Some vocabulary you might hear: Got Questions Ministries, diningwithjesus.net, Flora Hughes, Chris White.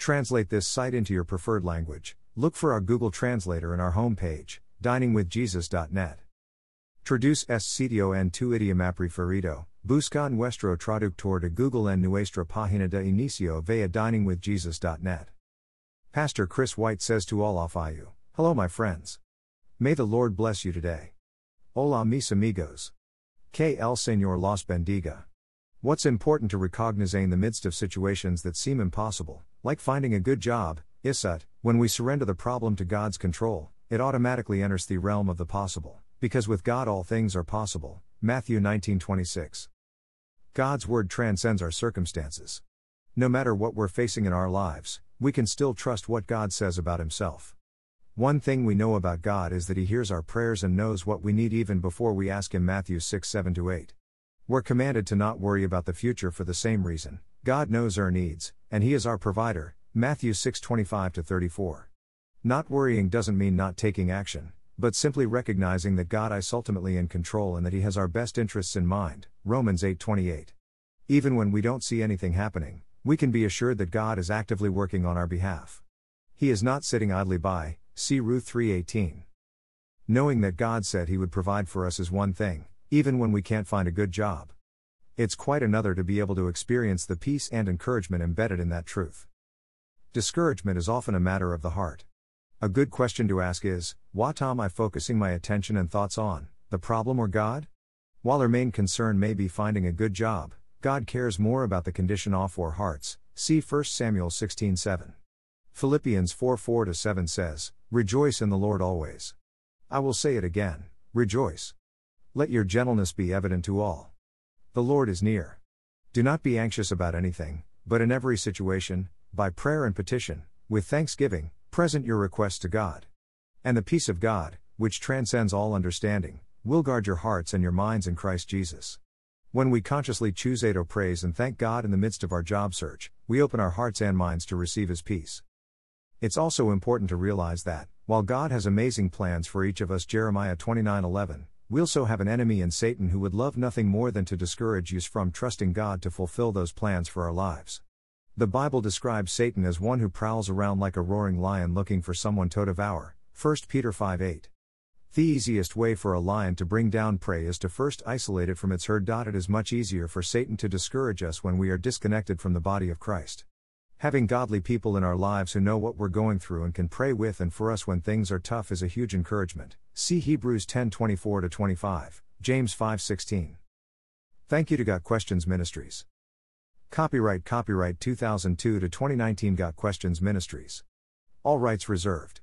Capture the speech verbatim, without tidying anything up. Translate this site into your preferred language. Look for our Google Translator in our homepage, dining with jesus dot net. Traduce este sitio en tu idioma preferido. Busca nuestro traductor de Google en nuestra página de inicio via dining with jesus dot net. Pastor Chris White says to all of you, hello my friends. May the Lord bless you today. Hola mis amigos. Que el Señor los bendiga. What's important to recognize in the midst of situations that seem impossible, like finding a good job, is that, when we surrender the problem to God's control, it automatically enters the realm of the possible, because with God all things are possible. Matthew nineteen twenty-six. God's word transcends our circumstances. No matter what we're facing in our lives, we can still trust what God says about himself. One thing we know about God is that he hears our prayers and knows what we need even before we ask him. Matthew six seven to eight. We're commanded to not worry about the future for the same reason. God knows our needs, and he is our provider. Matthew six twenty-five to thirty-four. Not worrying doesn't mean not taking action, but simply recognizing that God is ultimately in control and that he has our best interests in mind. Romans eight twenty-eight. Even when we don't see anything happening, we can be assured that God is actively working on our behalf. He is not sitting idly by. See Ruth three eighteen. Knowing that God said he would provide for us is one thing, even when we can't find a good job. It's quite another to be able to experience the peace and encouragement embedded in that truth. Discouragement is often a matter of the heart. A good question to ask is, what am I focusing my attention and thoughts on, the problem or God? While our main concern may be finding a good job, God cares more about the condition of our hearts. See First Samuel sixteen seven. Philippians four four to seven says, rejoice in the Lord always. I will say it again, rejoice. Let your gentleness be evident to all. The Lord is near. Do not be anxious about anything, but in every situation, by prayer and petition, with thanksgiving, present your requests to God. And the peace of God, which transcends all understanding, will guard your hearts and your minds in Christ Jesus. When we consciously choose to praise and thank God in the midst of our job search, we open our hearts and minds to receive his peace. It's also important to realize that, while God has amazing plans for each of us, Jeremiah twenty-nine eleven, we also have an enemy in Satan who would love nothing more than to discourage us from trusting God to fulfill those plans for our lives. The Bible describes Satan as one who prowls around like a roaring lion looking for someone to devour, First Peter five eight. The easiest way for a lion to bring down prey is to first isolate it from its herd. It is much easier for Satan to discourage us when we are disconnected from the body of Christ. Having godly people in our lives who know what we're going through and can pray with and for us when things are tough is a huge encouragement. See Hebrews ten twenty-four to twenty-five, James five sixteen. Thank you to Got Questions Ministries. Copyright Copyright two thousand two to twenty nineteen Got Questions Ministries. All rights reserved.